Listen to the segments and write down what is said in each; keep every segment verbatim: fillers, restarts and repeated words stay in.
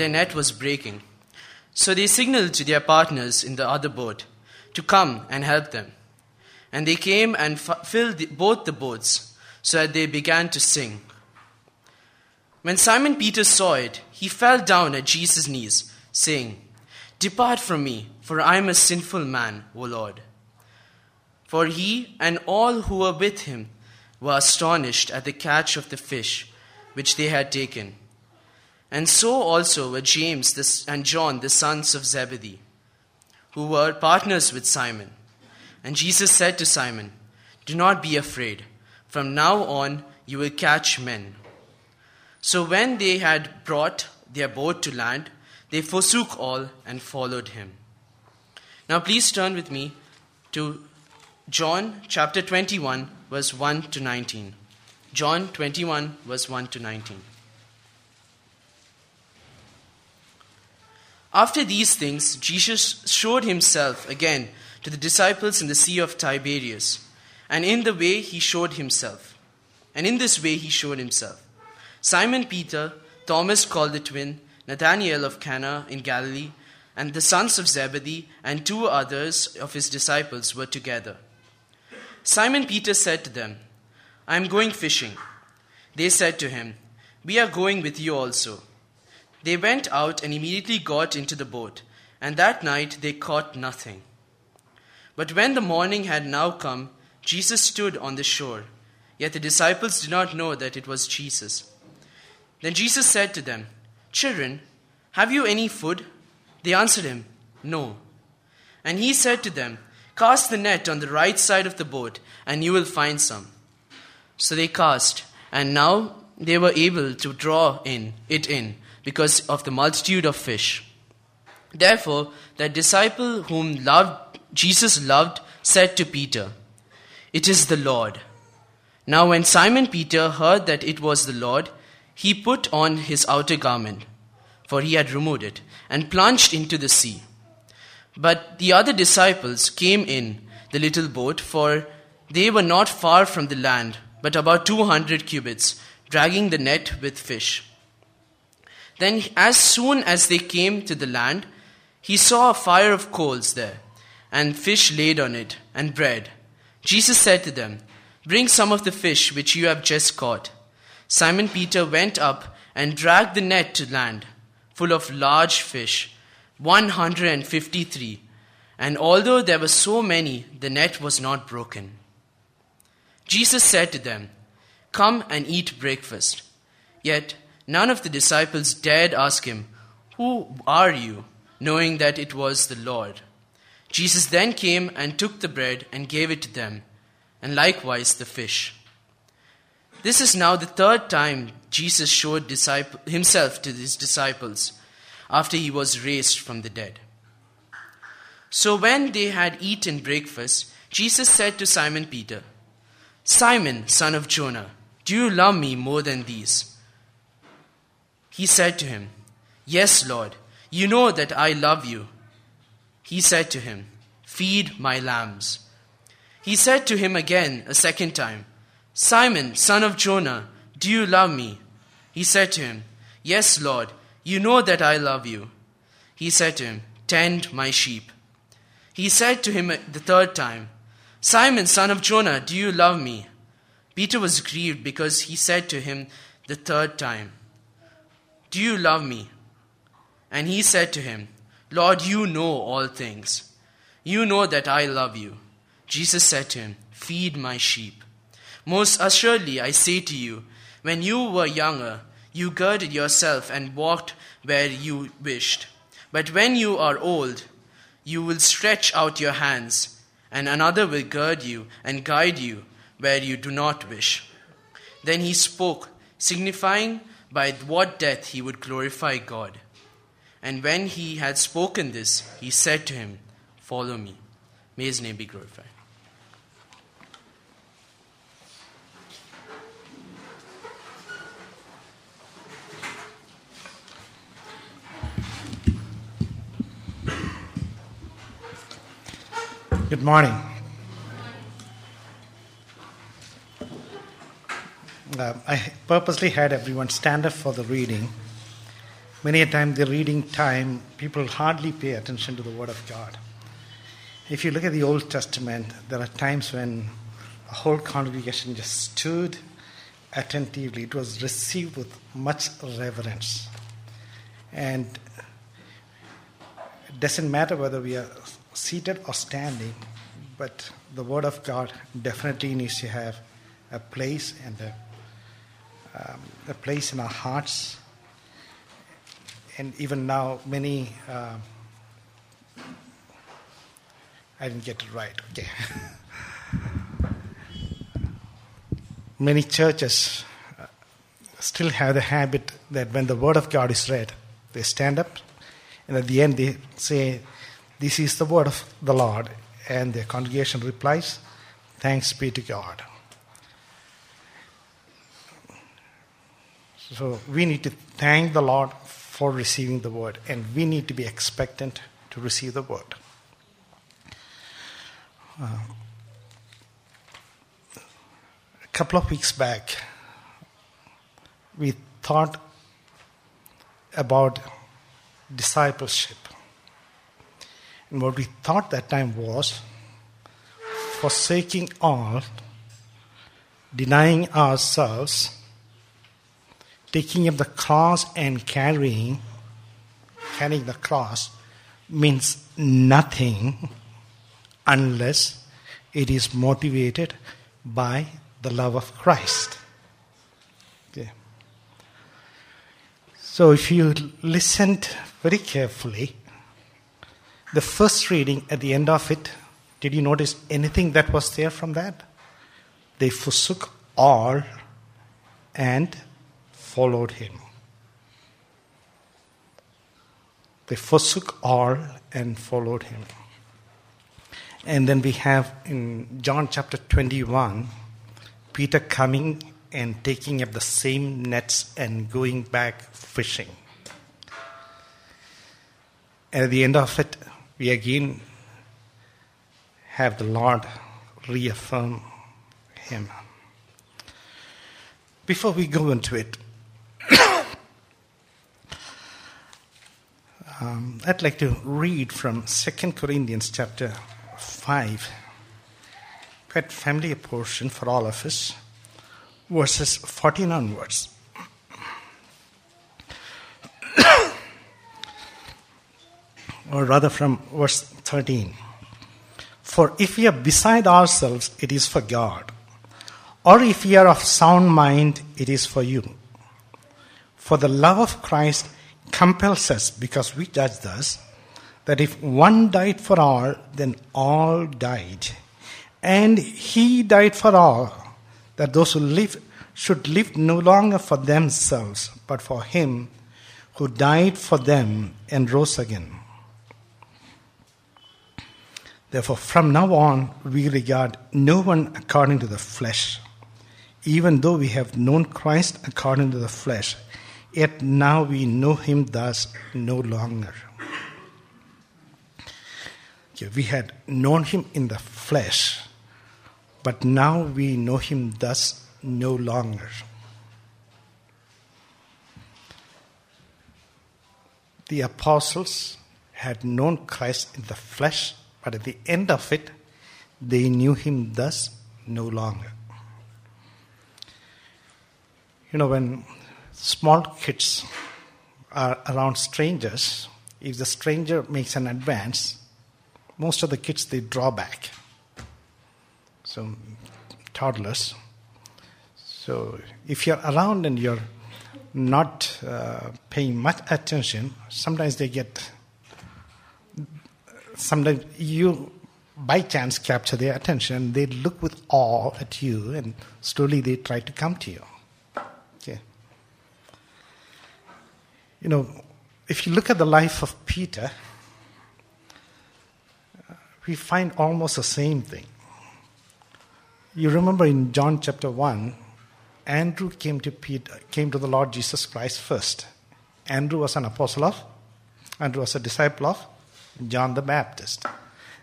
and their net was breaking. So they signaled to their partners in the other boat to come and help them. And they came and f- filled the, both the boats, so that they began to sink. When Simon Peter saw it, he fell down at Jesus' knees, saying, "Depart from me, for I am a sinful man, O Lord." For he and all who were with him were astonished at the catch of the fish which they had taken. And so also were James and John, the sons of Zebedee, who were partners with Simon. And Jesus said to Simon, "Do not be afraid. From now on you will catch men." So when they had brought their boat to land, they forsook all and followed him. Now please turn with me to John chapter twenty-one, verse one to nineteen. John twenty-one, verse one to nineteen. After these things, Jesus showed himself again to the disciples in the Sea of Tiberias, and in the way he showed himself. And in this way he showed himself. Simon Peter, Thomas called the twin, Nathanael of Cana in Galilee, and the sons of Zebedee, and two others of his disciples were together. Simon Peter said to them, "I am going fishing." They said to him, "We are going with you also." They went out and immediately got into the boat, and that night they caught nothing. But when the morning had now come, Jesus stood on the shore, yet the disciples did not know that it was Jesus. Then Jesus said to them, "Children, have you any food?" They answered him, "No." And he said to them, "Cast the net on the right side of the boat, and you will find some." So they cast, and now they were able to draw in it in, because of the multitude of fish. Therefore, that disciple whom loved Jesus loved said to Peter, "It is the Lord." Now when Simon Peter heard that it was the Lord, he put on his outer garment, for he had removed it, and plunged into the sea. But the other disciples came in the little boat, for they were not far from the land, but about two hundred cubits, dragging the net with fish. Then as soon as they came to the land, he saw a fire of coals there, and fish laid on it, and bread. Jesus said to them, "Bring some of the fish which you have just caught." Simon Peter went up and dragged the net to land, full of large fish, one hundred fifty-three. And although there were so many, the net was not broken. Jesus said to them, "Come and eat breakfast." Yet none of the disciples dared ask him, "Who are you?" knowing that it was the Lord. Jesus then came and took the bread and gave it to them, and likewise the fish. This is now the third time Jesus showed disciple, himself to his disciples after he was raised from the dead. So when they had eaten breakfast, Jesus said to Simon Peter, "Simon, son of Jonah, do you love me more than these?" He said to him, "Yes, Lord, you know that I love you." He said to him, "Feed my lambs." He said to him again a second time, "Simon, son of Jonah, do you love me?" He said to him, "Yes, Lord, you know that I love you." He said to him, "Tend my sheep." He said to him the third time, "Simon, son of Jonah, do you love me?" Peter was grieved because he said to him the third time, "Do you love me?" And he said to him, "Lord, you know all things. You know that I love you." Jesus said to him, "Feed my sheep. Most assuredly, I say to you, when you were younger, you girded yourself and walked where you wished. But when you are old, you will stretch out your hands, and another will gird you and guide you where you do not wish." Then he spoke, signifying by what death he would glorify God. And when he had spoken this, he said to him, "Follow me." May his name be glorified. Good morning. Uh, I purposely had everyone stand up for the reading Many a time the reading time, people hardly pay attention to the Word of God. If you look at the Old Testament, there are times when a whole congregation just stood attentively. It was received with much reverence. And it doesn't matter whether we are seated or standing, but the Word of God definitely needs to have a place and a, um, a place in our hearts. And even now, many, uh, I didn't get it right, okay. Many churches still have the habit that when the Word of God is read, they stand up, and at the end they say, "This is the word of the Lord." And the congregation replies, "Thanks be to God." So we need to thank the Lord for receiving the word, and we need to be expectant to receive the word. Uh, a couple of weeks back, we thought about discipleship. And what we thought that time was forsaking all, denying ourselves, taking up the cross and carrying, carrying the cross means nothing unless it is motivated by the love of Christ. Okay. So if you listened very carefully, the first reading at the end of it, did you notice anything that was there from that? They forsook all and followed him. They forsook all and followed him. And then we have in John chapter twenty-one, Peter coming and taking up the same nets and going back fishing. And at the end of it, we again have the Lord reaffirm him. Before we go into it, um, I'd like to read from Second Corinthians chapter five, quite familiar portion for all of us, verses fourteen onwards. Or rather from verse thirteen. For if we are beside ourselves, it is for God. Or if we are of sound mind, it is for you. For the love of Christ compels us, because we judge thus, that if one died for all, then all died. And he died for all, that those who live should live no longer for themselves, but for him who died for them and rose again. Therefore, from now on, we regard no one according to the flesh. Even though we have known Christ according to the flesh, yet now we know him thus no longer. Okay, we had known him in the flesh, but now we know him thus no longer. The apostles had known Christ in the flesh, but at the end of it, they knew him thus no longer. You know, when small kids are around strangers, if the stranger makes an advance, most of the kids, they draw back. So, toddlers. So, if you're around and you're not uh, paying much attention, sometimes they get... Sometimes you, by chance, capture their attention. They look with awe at you, and slowly they try to come to you. Okay. You know, if you look at the life of Peter, we find almost the same thing. You remember in John chapter one, Andrew came to Peter, came to the Lord Jesus Christ first. Andrew was an apostle of, Andrew was a disciple of John the Baptist.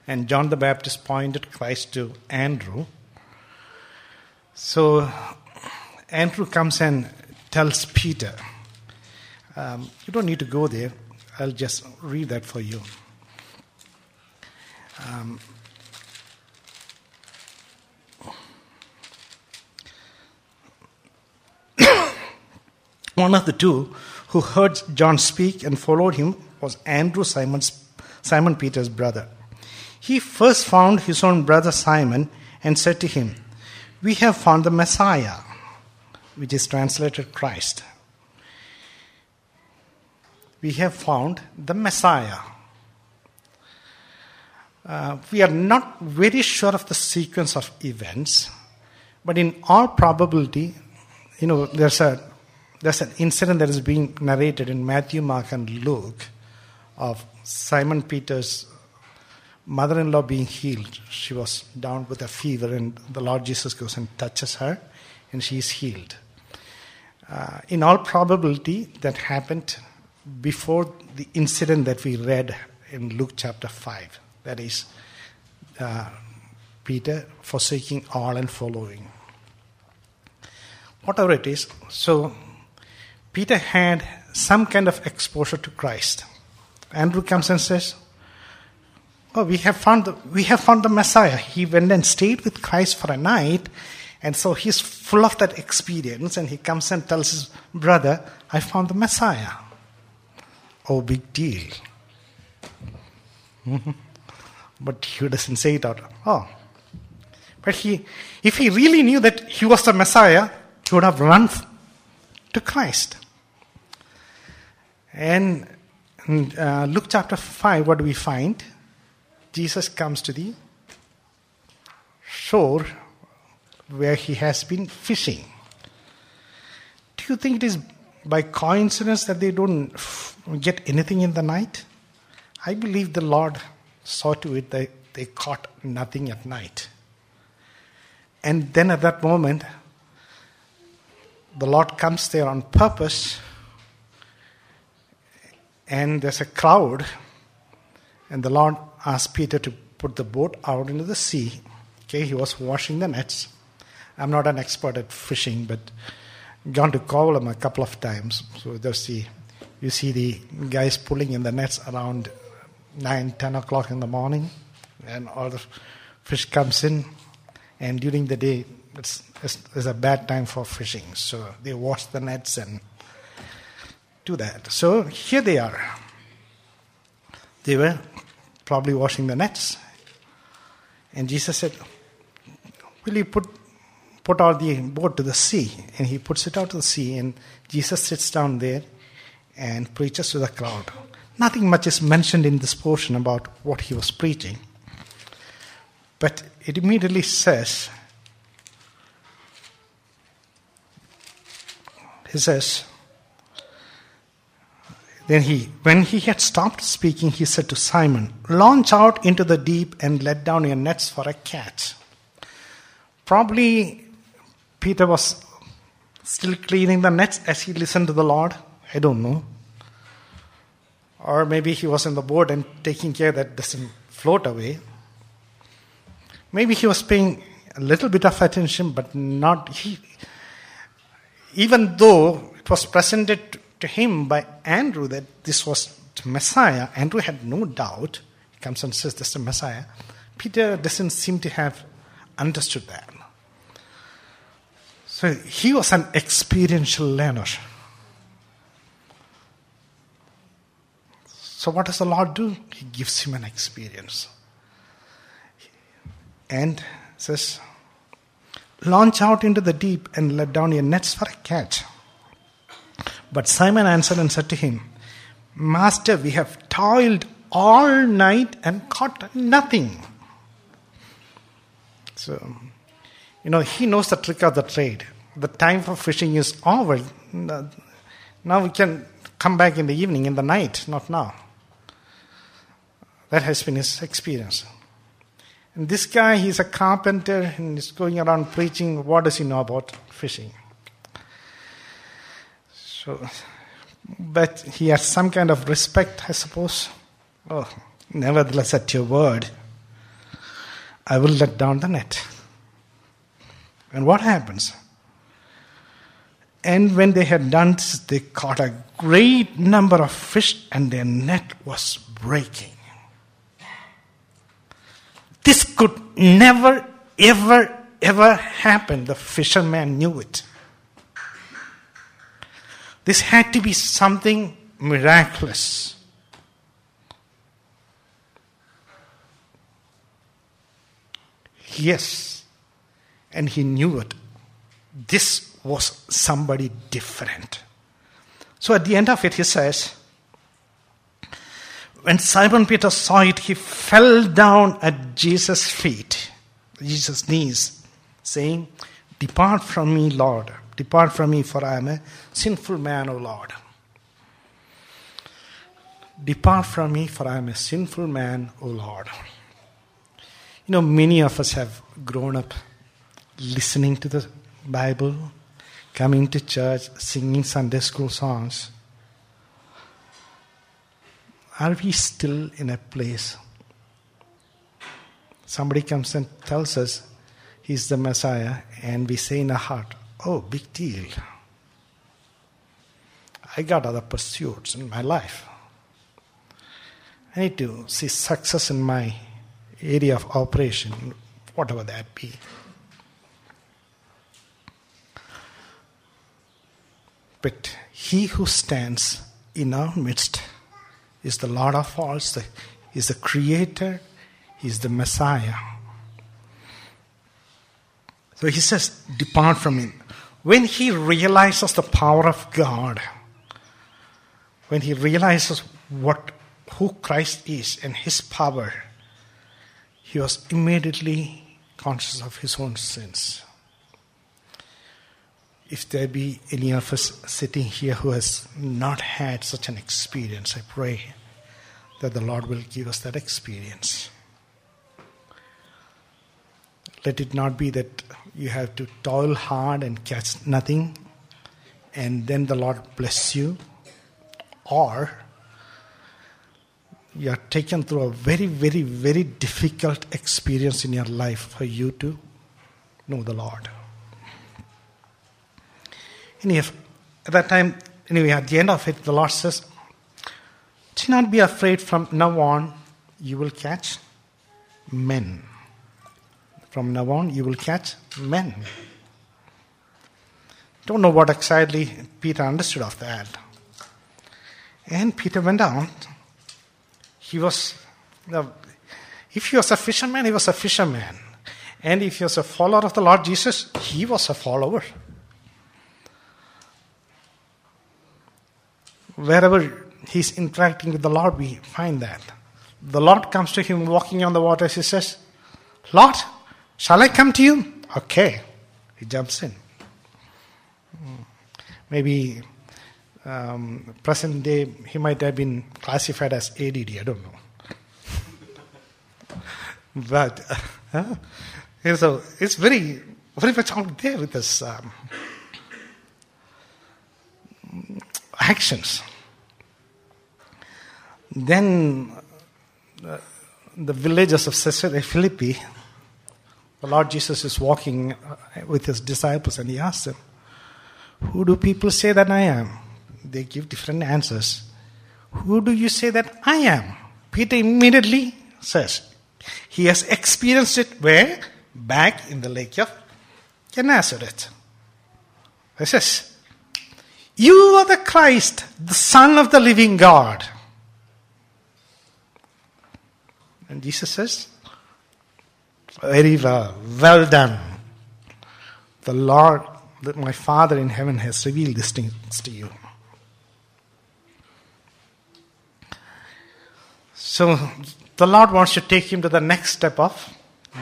And John the Baptist pointed Christ to Andrew. So Andrew comes and tells Peter, Um, you don't need to go there. I'll just read that for you. Um, One of the two who heard John speak and followed him was Andrew, Simon's, Simon Peter's brother. He first found his own brother Simon and said to him, "We have found the Messiah," which is translated Christ. We have found the Messiah. Uh, we are not very sure of the sequence of events, but in all probability, you know, there's a There's an incident that is being narrated in Matthew, Mark, and Luke of Simon Peter's mother-in-law being healed. She was down with a fever, and the Lord Jesus goes and touches her, and she is healed. Uh, in all probability, that happened before the incident that we read in Luke chapter five. That is, uh, Peter forsaking all and following. Whatever it is, so Peter had some kind of exposure to Christ. Andrew comes and says, "Oh, we have found the, we have found the Messiah." He went and stayed with Christ for a night, and so he's full of that experience, and he comes and tells his brother, "I found the Messiah." Oh, big deal. Mm-hmm. But he doesn't say it out. Oh. But he, if he really knew that he was the Messiah, he would have run to Christ. And in uh, Luke chapter five, what do we find? Jesus comes to the shore where he has been fishing. Do you think it is by coincidence that they don't get anything in the night? I believe the Lord saw to it that they caught nothing at night. And then at that moment, the Lord comes there on purpose, and there's a crowd, and the Lord asks Peter to put the boat out into the sea. Okay, he was washing the nets. I'm not an expert at fishing, but gone to Kovalam a couple of times. So there's the, you see the guys pulling in the nets around nine, ten o'clock in the morning, and all the fish comes in, and during the day, It's, it's, it's a bad time for fishing, so they wash the nets and do that. So here they are. They were probably washing the nets, and Jesus said, "Will you put put out the boat to the sea?" And he puts it out to the sea, and Jesus sits down there and preaches to the crowd. Nothing much is mentioned in this portion about what he was preaching, but it immediately says. He says, then he, when he had stopped speaking, he said to Simon, "Launch out into the deep and let down your nets for a catch." Probably Peter was still cleaning the nets as he listened to the Lord. I don't know. Or maybe he was in the boat and taking care that it doesn't float away. Maybe he was paying a little bit of attention, but not... He, even though it was presented to him by Andrew that this was the Messiah, Andrew had no doubt. He comes and says this is the Messiah. Peter doesn't seem to have understood that. So he was an experiential learner. So what does the Lord do? He gives him an experience. And says, "Launch out into the deep and let down your nets for a catch." But Simon answered and said to him, "Master, we have toiled all night and caught nothing." So, you know, he knows the trick of the trade. The time for fishing is over. Now we can come back in the evening, in the night, not now. That has been his experience. And this guy, he's a carpenter, and he's going around preaching. What does he know about fishing? So, but he has some kind of respect, I suppose. Oh, nevertheless, at your word, I will let down the net. And what happens? And when they had done this, they caught a great number of fish, and their net was breaking. This could never, ever, ever happen. The fisherman knew it. This had to be something miraculous. Yes, and he knew it. This was somebody different. So at the end of it, he says, when Simon Peter saw it, he fell down at Jesus' feet, Jesus' knees, saying, "Depart from me, Lord. Depart from me, for I am a sinful man, O Lord. Depart from me, for I am a sinful man, O Lord." You know, many of us have grown up listening to the Bible, coming to church, singing Sunday school songs. Are we still in a place? Somebody comes and tells us he's the Messiah, and we say in our heart, "Oh, big deal. I got other pursuits in my life. I need to see success in my area of operation," whatever that be. But he who stands in our midst is the Lord of all, is the Creator, is the Messiah. So he says, "Depart from him." When he realizes the power of God, when he realizes what who Christ is and his power, he was immediately conscious of his own sins. If there be any of us sitting here who has not had such an experience, I pray that the Lord will give us that experience. Let it not be that you have to toil hard and catch nothing, and then the Lord bless you, or you are taken through a very, very, very difficult experience in your life for you to know the Lord. And if, at that time, anyway, at the end of it, the Lord says, "Do not be afraid. From now on, you will catch men. From now on, you will catch men." Don't know what exactly Peter understood of that. And Peter went down. He was, if he was a fisherman, he was a fisherman. And if he was a follower of the Lord Jesus, he was a follower. Wherever he's interacting with the Lord, we find that. The Lord comes to him walking on the waters. He says, "Lord, shall I come to you?" "Okay." He jumps in. Maybe Um, present day, he might have been classified as A D D, I don't know. But uh, it's, a, it's very, very much out there with his um, actions. Then uh, the villages of Caesarea Philippi, the Lord Jesus is walking with his disciples, and he asks them, "Who do people say that I am?" They give different answers. "Who do you say that I am?" Peter immediately says, he has experienced it where? Back in the lake of Gennesaret. He says, "You are the Christ, the Son of the living God." And Jesus says, "Very well, well done. The Lord, my Father in heaven, has revealed these things to you." So the Lord wants to take him to the next step of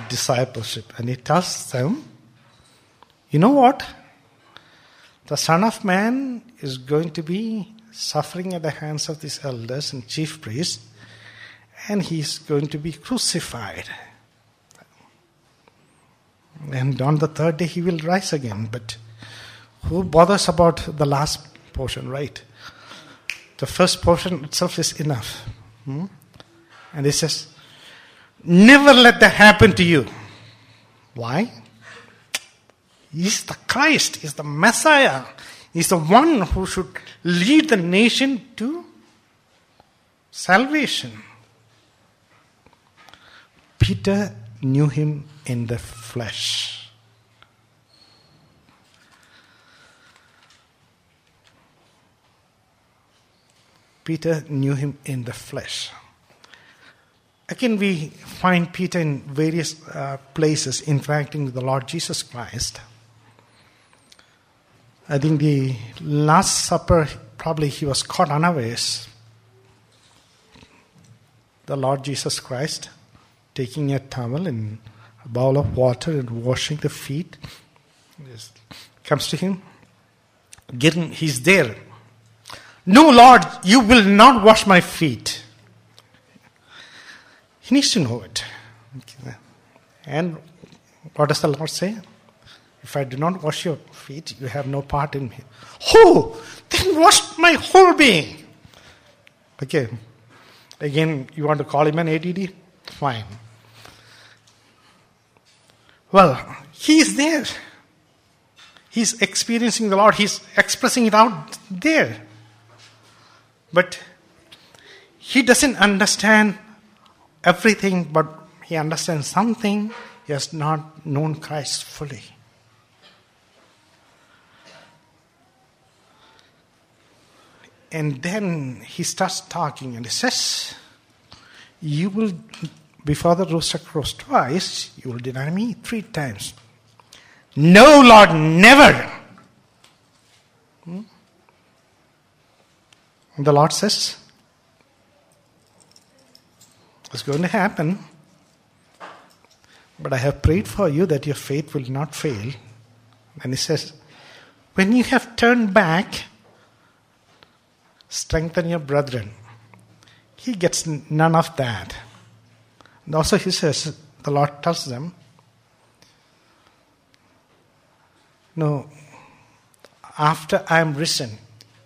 discipleship. And he tells them, "You know what? The Son of Man is going to be suffering at the hands of these elders and chief priests, and he's going to be crucified. And on the third day he will rise again." But who bothers about the last portion, right? The first portion itself is enough. Hmm? And he says, "Never let that happen to you." Why? He's the Christ. He's the Messiah. is the one who should lead the nation to salvation. Peter knew him in the flesh. Peter knew him in the flesh. Again, we find Peter in various uh, places interacting with the Lord Jesus Christ. I think the Last Supper, probably he was caught unawares. The Lord Jesus Christ taking a towel and a bowl of water and washing the feet. Yes. Comes to him. Again, he's there. No, Lord, you will not wash my feet. He needs to know it. And what does the Lord say? If I do not wash your feet, you have no part in me. Who? Then wash my whole being. Okay. Again, you want to call him an A D D? Fine. Well, he is there. He's experiencing the Lord. He's expressing it out there. But he doesn't understand everything, but he understands something. He has not known Christ fully. And then he starts talking and he says, you will, before the rooster crows twice, you will deny me three times. No, Lord, never. Hmm? And the Lord says, it's going to happen, but I have prayed for you that your faith will not fail. And he says, when you have turned back, strengthen your brethren. He gets none of that. And also he says, the Lord tells them, no, after I am risen,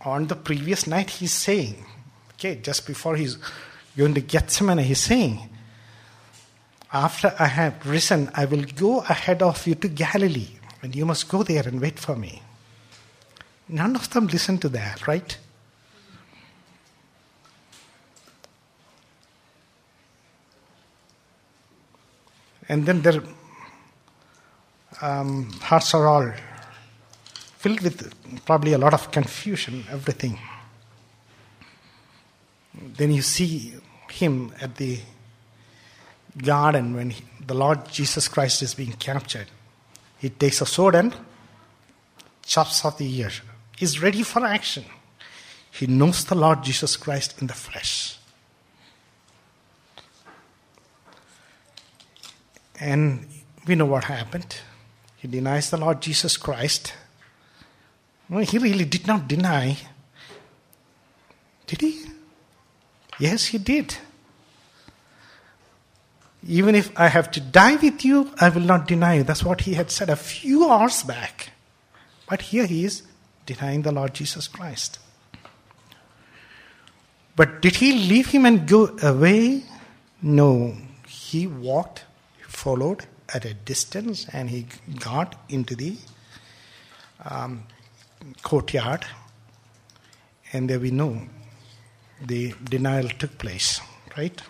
on the previous night he's saying, okay, just before he's going to Gethsemane, he's saying, after I have risen, I will go ahead of you to Galilee, and you must go there and wait for me. None of them listen to that, right? And then their um, hearts are all filled with probably a lot of confusion, everything. Then you see him at the garden when he, the Lord Jesus Christ is being captured. He takes a sword and chops off the ear. He's ready for action. He knows the Lord Jesus Christ in the flesh. And we know what happened. He denies the Lord Jesus Christ. No, he really did not deny. Did he? Yes, he did. Even if I have to die with you, I will not deny you. That's what he had said a few hours back. But here he is denying the Lord Jesus Christ. But did he leave him and go away? No. He walked, followed at a distance, and he got into the um, courtyard, and there we know the denial took place, right?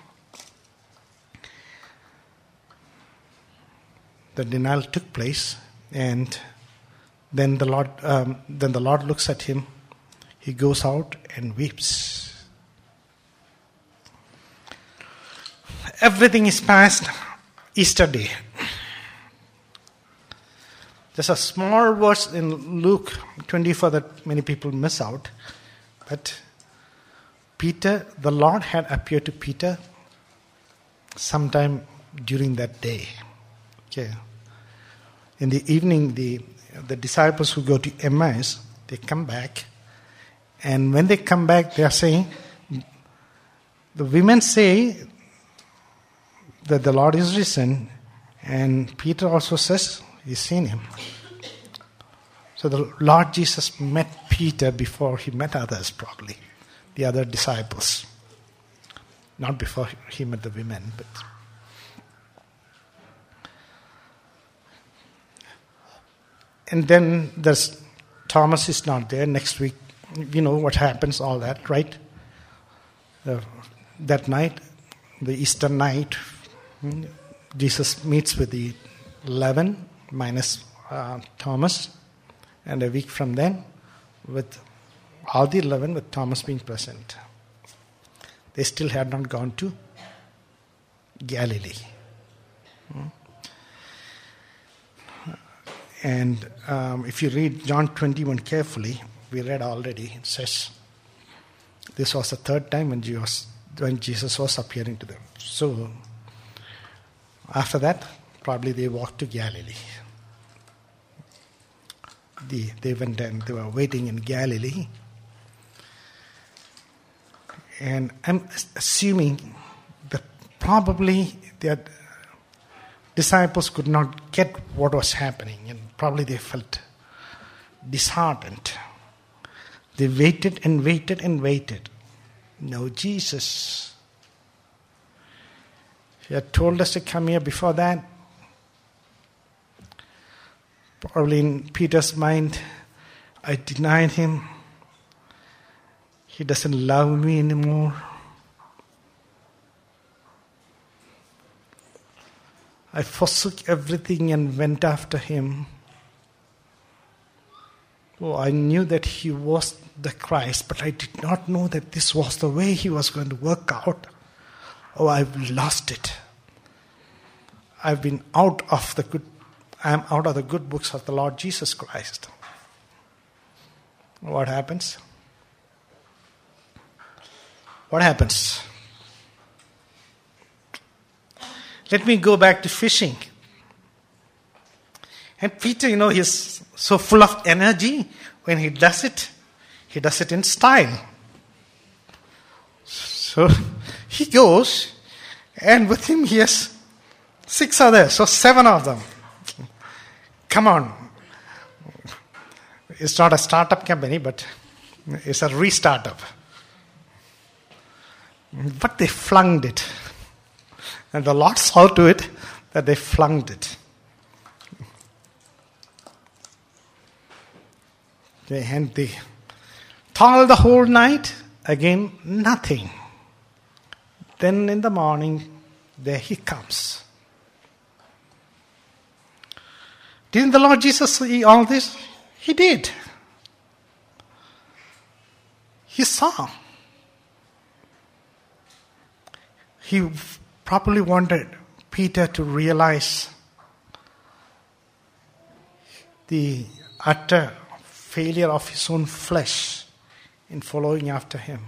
The denial took place, and then the Lord, um, then the Lord looks at him. He goes out and weeps. Everything is past. Easter Day. There's a small verse in Luke twenty-four that many people miss out. But Peter, the Lord had appeared to Peter sometime during that day. Okay. In the evening, the, the disciples who go to Emmaus, they come back. And when they come back, they are saying, the women say that the Lord is risen, and Peter also says he's seen him. So the Lord Jesus met Peter before he met others, probably, the other disciples. Not before he met the women, but and then there's Thomas is not there next week. You know what happens, all that, right? Uh, that night, the Easter night, Jesus meets with the eleven minus uh, Thomas, and a week from then, with all the eleven, with Thomas being present. They still had not gone to Galilee. And um, if you read John twenty-one carefully, we read already, it says, this was the third time when Jesus, when Jesus was appearing to them. So, after that, probably they walked to Galilee. They, they went and they were waiting in Galilee. And I'm assuming that probably their disciples could not get what was happening, and probably they felt disheartened. They waited and waited and waited. No Jesus. He had told us to come here before that. Probably in Peter's mind, I denied him. He doesn't love me anymore. I forsook everything and went after him. Oh, I knew that he was the Christ, but I did not know that this was the way he was going to work out. Oh, I've lost it. I've been out of the good, I'm out of the good books of the Lord Jesus Christ. What happens? What happens? Let me go back to fishing. And Peter, you know, he's so full of energy. When he does it, he does it in style. So he goes, and with him he has six others, so seven of them. Come on. It's not a startup company, but it's a restartup. But they flung it. And the Lord saw to it that they flung it. They and they toiled the whole night, again nothing. Then in the morning, there he comes. Didn't the Lord Jesus see all this? He did. He saw. He probably wanted Peter to realize the utter failure of his own flesh in following after him.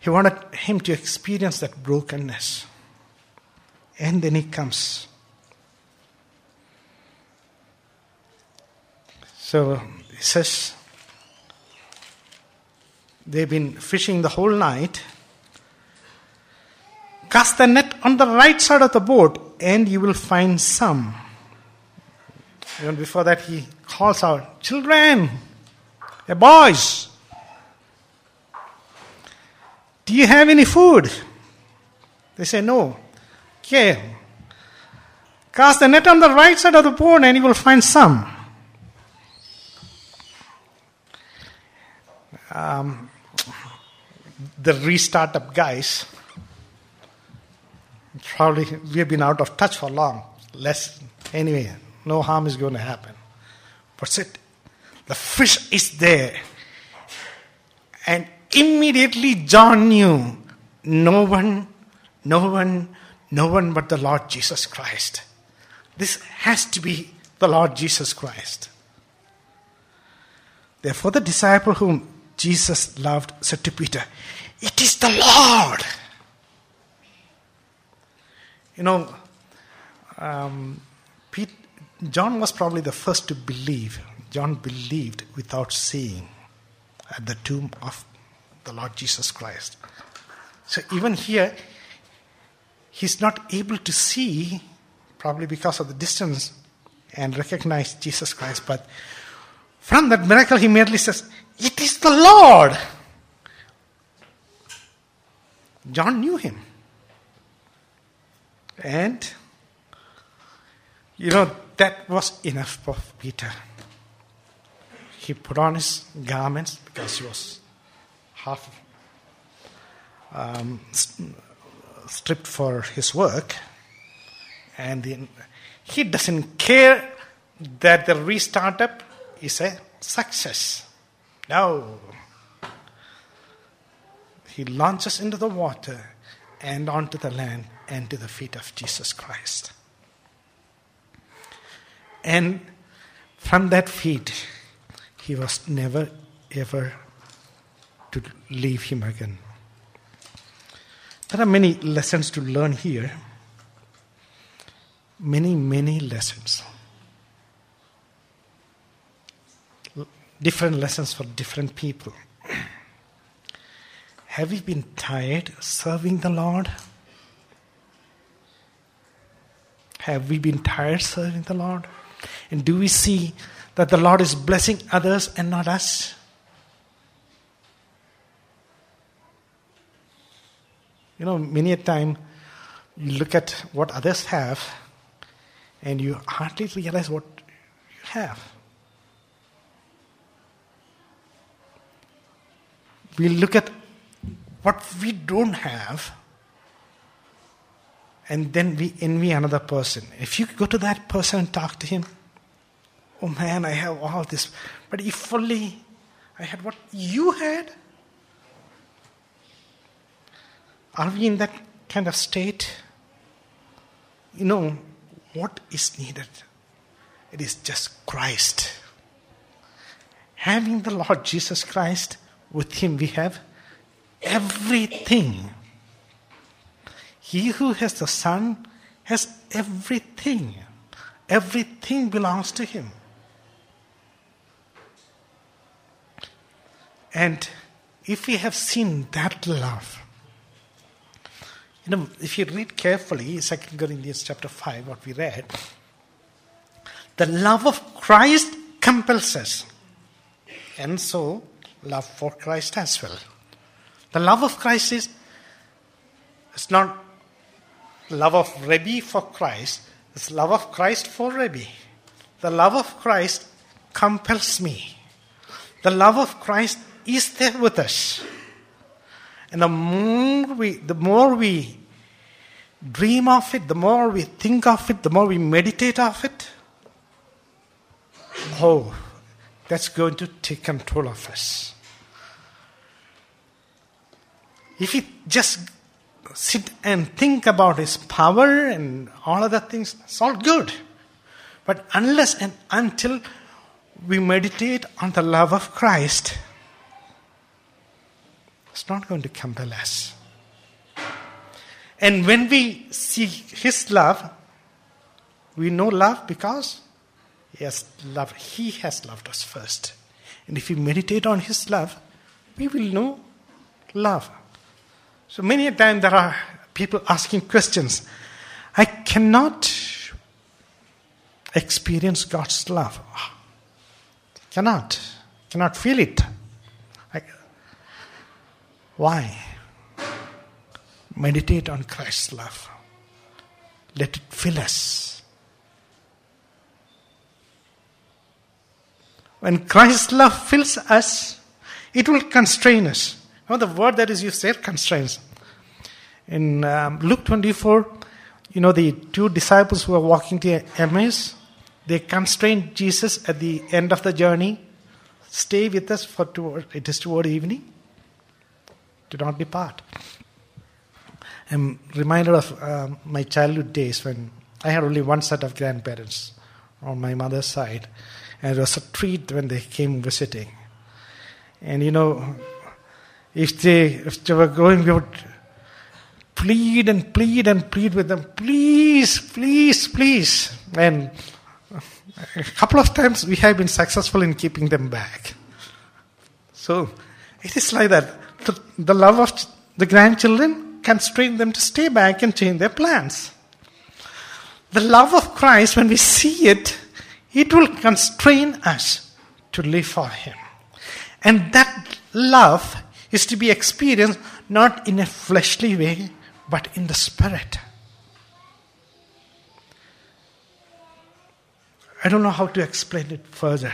He wanted him to experience that brokenness. And then he comes. So he says, they've been fishing the whole night. Cast the net on the right side of the boat and you will find some. Even before that, he calls out, children, hey boys, do you have any food? They say, no. Okay. Cast the net on the right side of the boat and you will find some. Um, the restartup guys, probably we have been out of touch for long. Less, anyway, no harm is going to happen. What's it? The fish is there. And immediately John knew no one, no one, no one but the Lord Jesus Christ. This has to be the Lord Jesus Christ. Therefore the disciple whom Jesus loved said to Peter, it is the Lord. You know, um, Peter, John was probably the first to believe. John believed without seeing at the tomb of the Lord Jesus Christ. So even here, he's not able to see, probably because of the distance, and recognize Jesus Christ. But from that miracle, he merely says, it is the Lord. John knew him. And, you know, that was enough for Peter. he put on his garments because he was half um, stripped for his work. And the, he doesn't care that the re-startup is a success. No. He launches into the water and onto the land and to the feet of Jesus Christ. And from that feet, he was never, ever to leave him again. There are many lessons to learn here. Many, many lessons. Different lessons for different people. Have you been tired serving the Lord? Have we been tired serving the Lord? And do we see that the Lord is blessing others and not us? You know, many a time you look at what others have and you hardly realize what you have. We look at what we don't have, and then we envy another person. If you go to that person and talk to him, oh man, I have all this, but if only I had what you had. Are we in that kind of state? You know, what is needed? It is just Christ. Having the Lord Jesus Christ, with him we have everything. He who has the Son has everything. Everything belongs to him. And if we have seen that love, you know, if you read carefully Second Corinthians chapter five, what we read, the love of Christ compels us. And so, love for Christ as well. The love of Christ is, it's not love of Rebbe for Christ, it's love of Christ for Rebbe. The love of Christ compels me. The love of Christ is there with us. And the more we, the more we dream of it, the more we think of it, the more we meditate of it, oh, that's going to take control of us. If we just sit and think about his power and all other things, it's all good. But unless and until we meditate on the love of Christ, it's not going to compel us. And when we see his love, we know love because he has loved, he has loved us first. And if we meditate on his love, we will know love. So many a time there are people asking questions. I cannot experience God's love. Cannot. Cannot feel it. I, why? Meditate on Christ's love. Let it fill us. When Christ's love fills us, it will constrain us. Now the word that is used there, constraints. In um, Luke twenty-four, you know, the two disciples who were walking to Emmaus, they constrained Jesus at the end of the journey. Stay with us, for toward, it is toward evening. Do not depart. I'm reminded of uh, my childhood days when I had only one set of grandparents on my mother's side. And it was a treat when they came visiting. And you know, If they, if they were going, we would plead and plead and plead with them, please, please, please. And a couple of times we have been successful in keeping them back. So it is like that. The, the love of the grandchildren constrains them to stay back and change their plans. The love of Christ, when we see it, it will constrain us to live for him. And that love is to be experienced not in a fleshly way, but in the spirit. I don't know how to explain it further.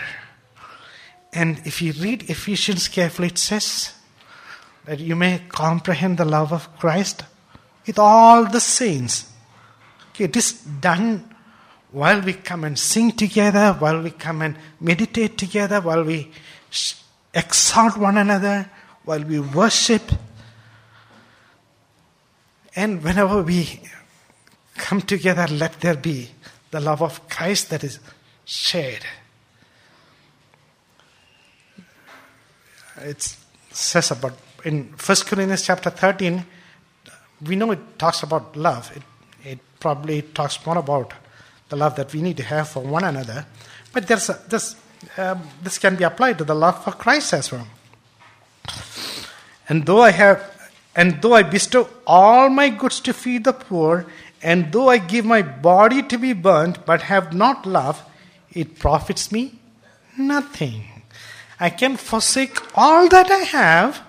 And if you read Ephesians carefully, it says that you may comprehend the love of Christ with all the saints. Okay, it is done while we come and sing together, while we come and meditate together, while we exalt one another, while we worship. And whenever we come together, let there be the love of Christ that is shared. It says about, in First Corinthians chapter thirteen, we know it talks about love. It, it probably talks more about the love that we need to have for one another. But there's a, this, um, this can be applied to the love for Christ as well. And though I have, and though I bestow all my goods to feed the poor, and though I give my body to be burnt, but have not love, it profits me nothing. I can forsake all that I have.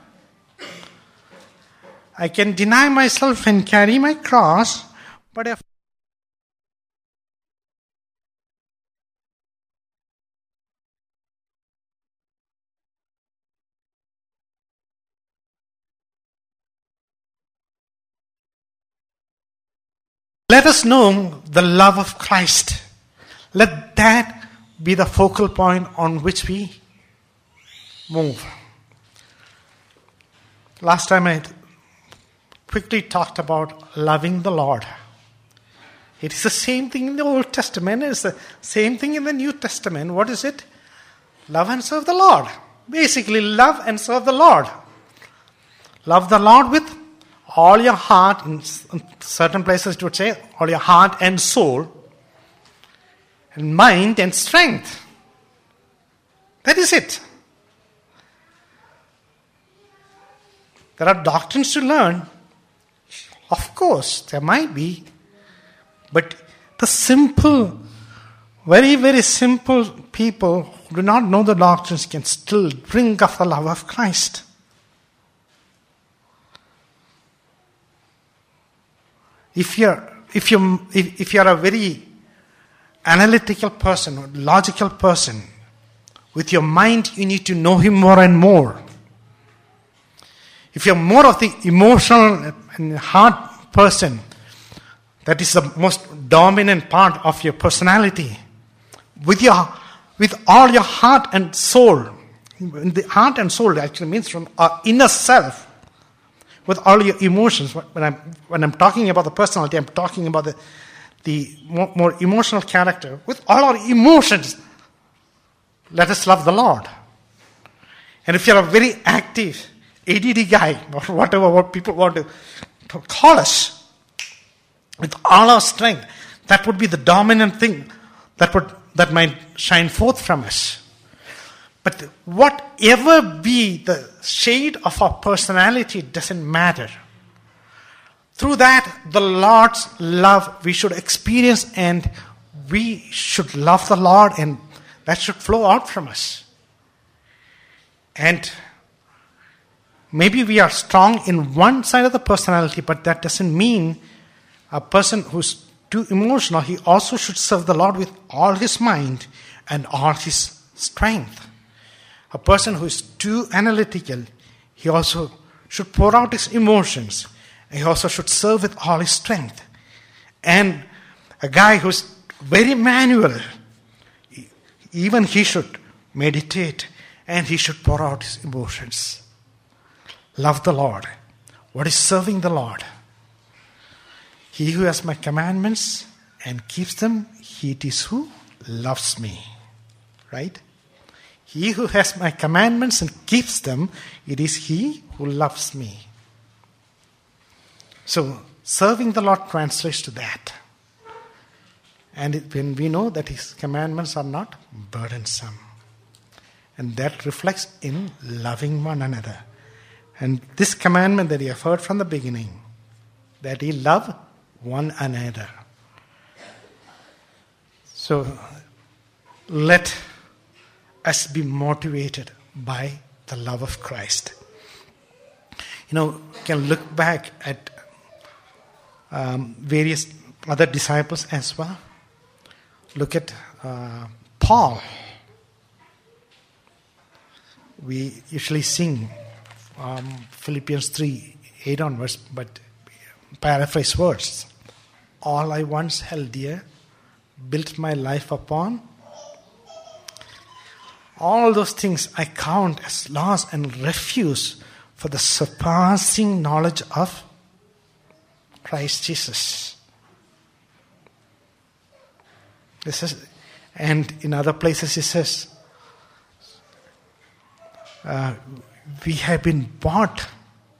I can deny myself and carry my cross, but if let us know the love of Christ. Let that be the focal point on which we move. Last time I quickly talked about loving the Lord. It is the same thing in the Old Testament. It's the same thing in the New Testament. What is it? Love and serve the Lord. Basically, love and serve the Lord. Love the Lord with all your heart. In certain places it would say, all your heart and soul, and mind and strength. That is it. There are doctrines to learn. Of course, there might be. But the simple, very, very simple people who do not know the doctrines can still drink of the love of Christ. If you're if you if, if you're a very analytical person or logical person, with your mind you need to know him more and more. If you're more of the emotional and hard person, that is the most dominant part of your personality. With your with all your heart and soul, the heart and soul actually means from our inner self. With all your emotions, when I'm when I'm talking about the personality, I'm talking about the the more, more emotional character. With all our emotions, let us love the Lord. And if you're a very active A D D guy, or whatever what people want to call us, with all our strength, that would be the dominant thing that would that might shine forth from us. But whatever be the shade of our personality, it doesn't matter. Through that, the Lord's love we should experience, and we should love the Lord, and that should flow out from us. And maybe we are strong in one side of the personality, but that doesn't mean a person who's too emotional, he also should serve the Lord with all his mind and all his strength. A person who is too analytical, he also should pour out his emotions. He also should serve with all his strength. And a guy who's very manual, even he should meditate and he should pour out his emotions. Love the Lord. What is serving the Lord? He who has my commandments and keeps them, he it is who loves me. Right? He who has my commandments and keeps them, it is he who loves me. So, serving the Lord translates to that. And it, when we know that his commandments are not burdensome. And that reflects in loving one another. And this commandment that you have heard from the beginning, that ye love one another. So, let us be motivated by the love of Christ. You know, you can look back at um, various other disciples as well. Look at uh, Paul. we usually sing um, Philippians three, eight onwards, but paraphrase words. All I once held dear, built my life upon. All those things I count as loss and refuse for the surpassing knowledge of Christ Jesus. This is, and in other places he says, uh, we have been bought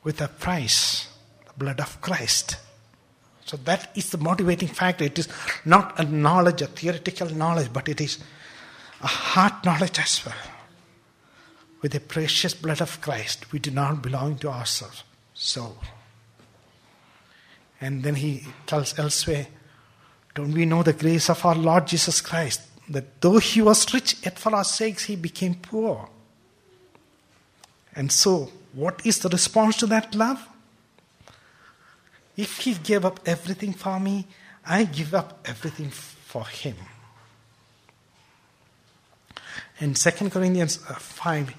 with a price, the blood of Christ. So that is the motivating factor. It is not a knowledge, a theoretical knowledge, but it is a heart knowledge as well. With the precious blood of Christ, we do not belong to ourselves. So, and then he tells elsewhere, don't we know the grace of our Lord Jesus Christ, that though he was rich, yet for our sakes he became poor. And so, what is the response to that love? If he gave up everything for me, I give up everything for him. In Second Corinthians five,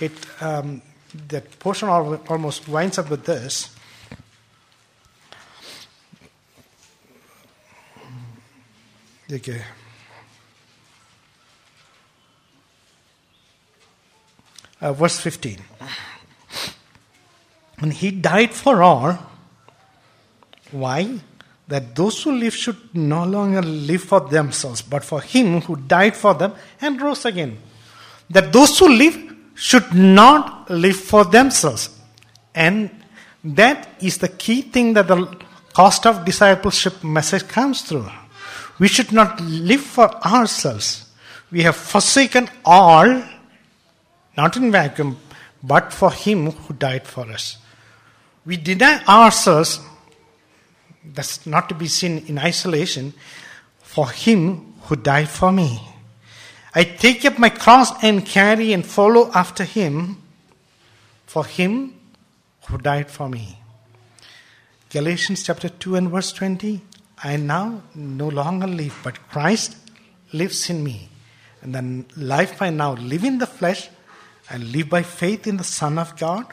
it um, that portion almost winds up with this. Okay. Uh, verse fifteen. And he died for all. Why? That those who live should no longer live for themselves, but for him who died for them and rose again. That those who live should not live for themselves. And that is the key thing that the cost of discipleship message comes through. We should not live for ourselves. We have forsaken all, not in vacuum, but for him who died for us. We deny ourselves. That's not to be seen in isolation, for him who died for me. I take up my cross and carry and follow after him, for him who died for me. Galatians chapter two and verse twenty, I now no longer live, but Christ lives in me. And the life I now live in the flesh, I live by faith in the Son of God,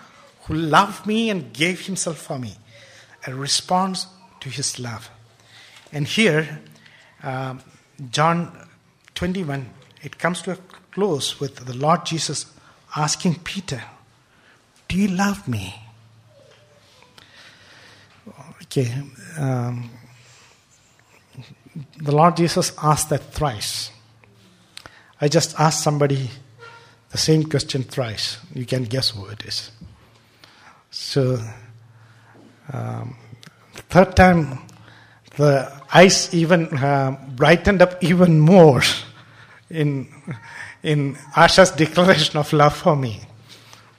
who loved me and gave himself for me. A response to his love. And here, uh, John twenty-one, it comes to a close with the Lord Jesus asking Peter, do you love me? Okay, um, the Lord Jesus asked that thrice. I just asked somebody the same question thrice. You can guess who it is. So, um, third time, the eyes even uh, brightened up even more in in Asha's declaration of love for me.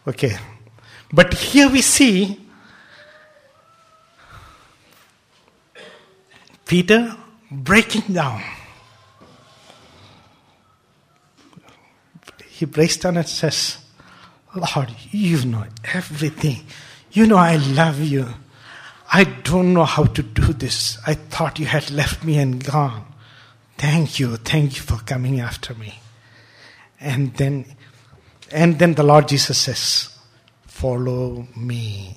Okay. But here we see Peter breaking down. He breaks down and says, Lord, you know everything. You know I love you. I don't know how to do this. I thought you had left me and gone. Thank you. Thank you for coming after me. And then, and then the Lord Jesus says, follow me.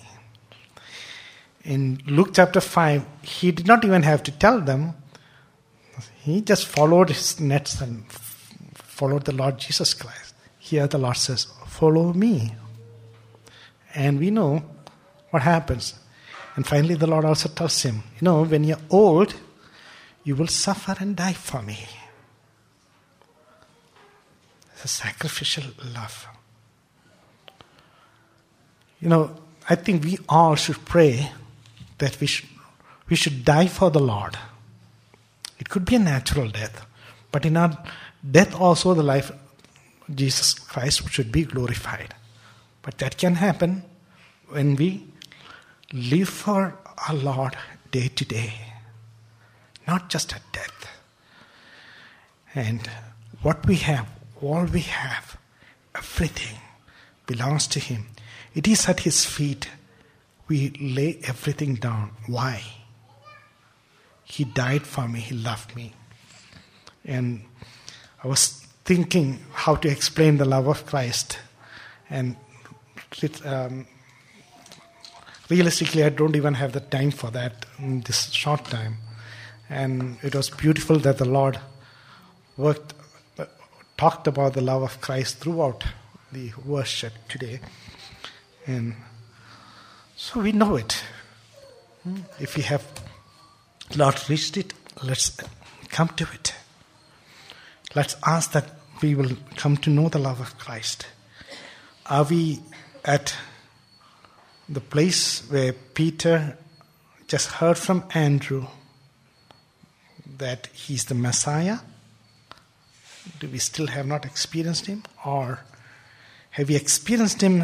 In Luke chapter five, he did not even have to tell them. He just followed his nets and followed the Lord Jesus Christ. Here the Lord says, follow me. And we know what happens. And finally the Lord also tells him, you know, when you're old, you will suffer and die for me. It's a sacrificial love. You know, I think we all should pray that we should, we should die for the Lord. It could be a natural death, but in our death also the life of Jesus Christ should be glorified. But that can happen when we live for our Lord day to day, not just at death. And what we have, all we have, everything belongs to him. It is at his feet we lay everything down. Why? He died for me, he loved me. And I was thinking how to explain the love of Christ. and it, um, realistically I don't even have the time for that in this short time. And it was beautiful that the Lord worked, uh, talked about the love of Christ throughout the worship today. And so we know it. If we have not reached it, let's come to it. Let's ask that we will come to know the love of Christ. Are we at the place where Peter just heard from Andrew that he's the Messiah? Do we still have not experienced him? Or have we experienced him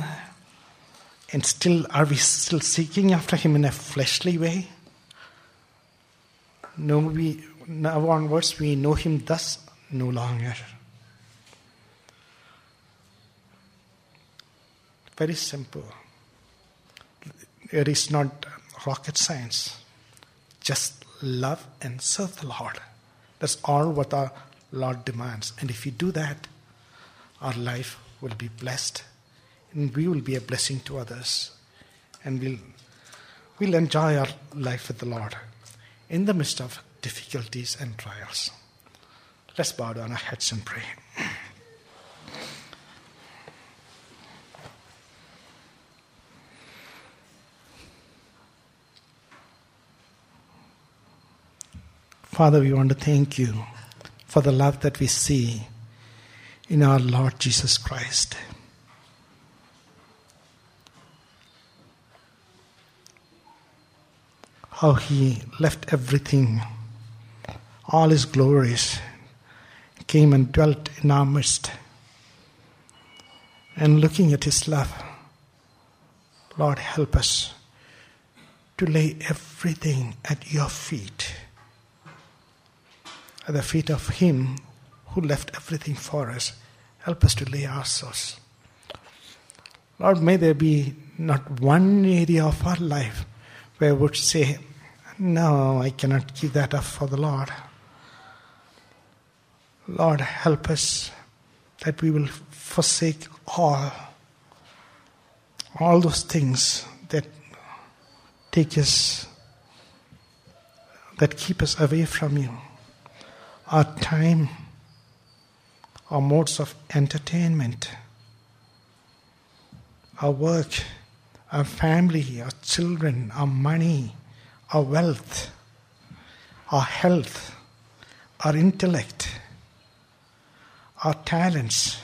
and still are we still seeking after him in a fleshly way? No, we now onwards we know him thus no longer. Very simple. It is not rocket science. Just love and serve the Lord. That's all what our Lord demands. And if we do that, our life will be blessed. And we will be a blessing to others. And we'll, we'll enjoy our life with the Lord in the midst of difficulties and trials. Let's bow down our heads and pray. Father, we want to thank you for the love that we see in our Lord Jesus Christ. How he left everything, all his glories, came and dwelt in our midst. And looking at his love, Lord, help us to lay everything at your feet, at the feet of him who left everything for us. Help us to lay ourselves. Lord, may there be not one area of our life where we would say, no, I cannot give that up for the Lord. Lord, help us that we will forsake all, all those things that take us, that keep us away from you. Our time, our modes of entertainment, our work, our family, our children, our money, our wealth, our health, our intellect, our talents.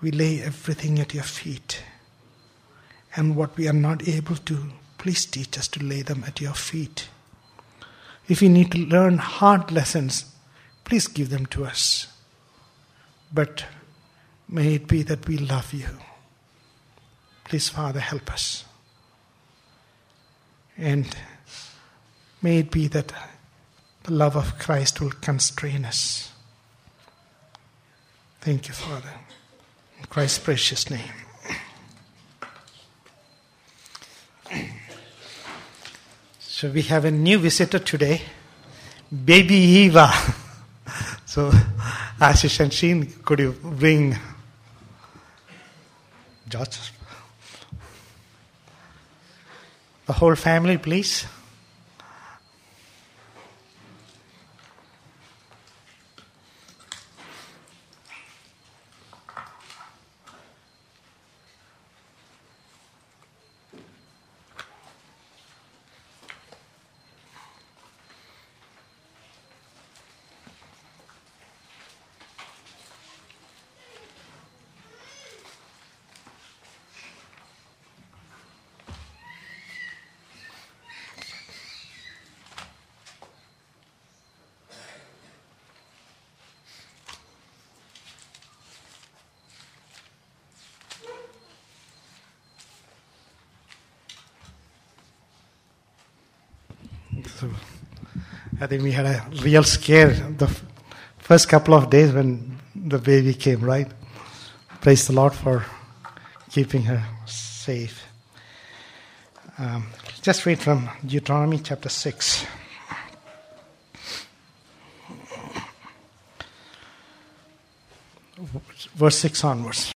We lay everything at your feet. And what we are not able to, please teach us to lay them at your feet. If we need to learn hard lessons, please give them to us. But may it be that we love you. Please, Father, help us. And may it be that the love of Christ will constrain us. Thank you, Father. In Christ's precious name. So we have a new visitor today, baby Eva. So Ashish and Sheen, could you bring Josh? The whole family, please. I think we had a real scare the first couple of days when the baby came, right? Praise the Lord for keeping her safe. Um, just read from Deuteronomy chapter six. Verse six onwards.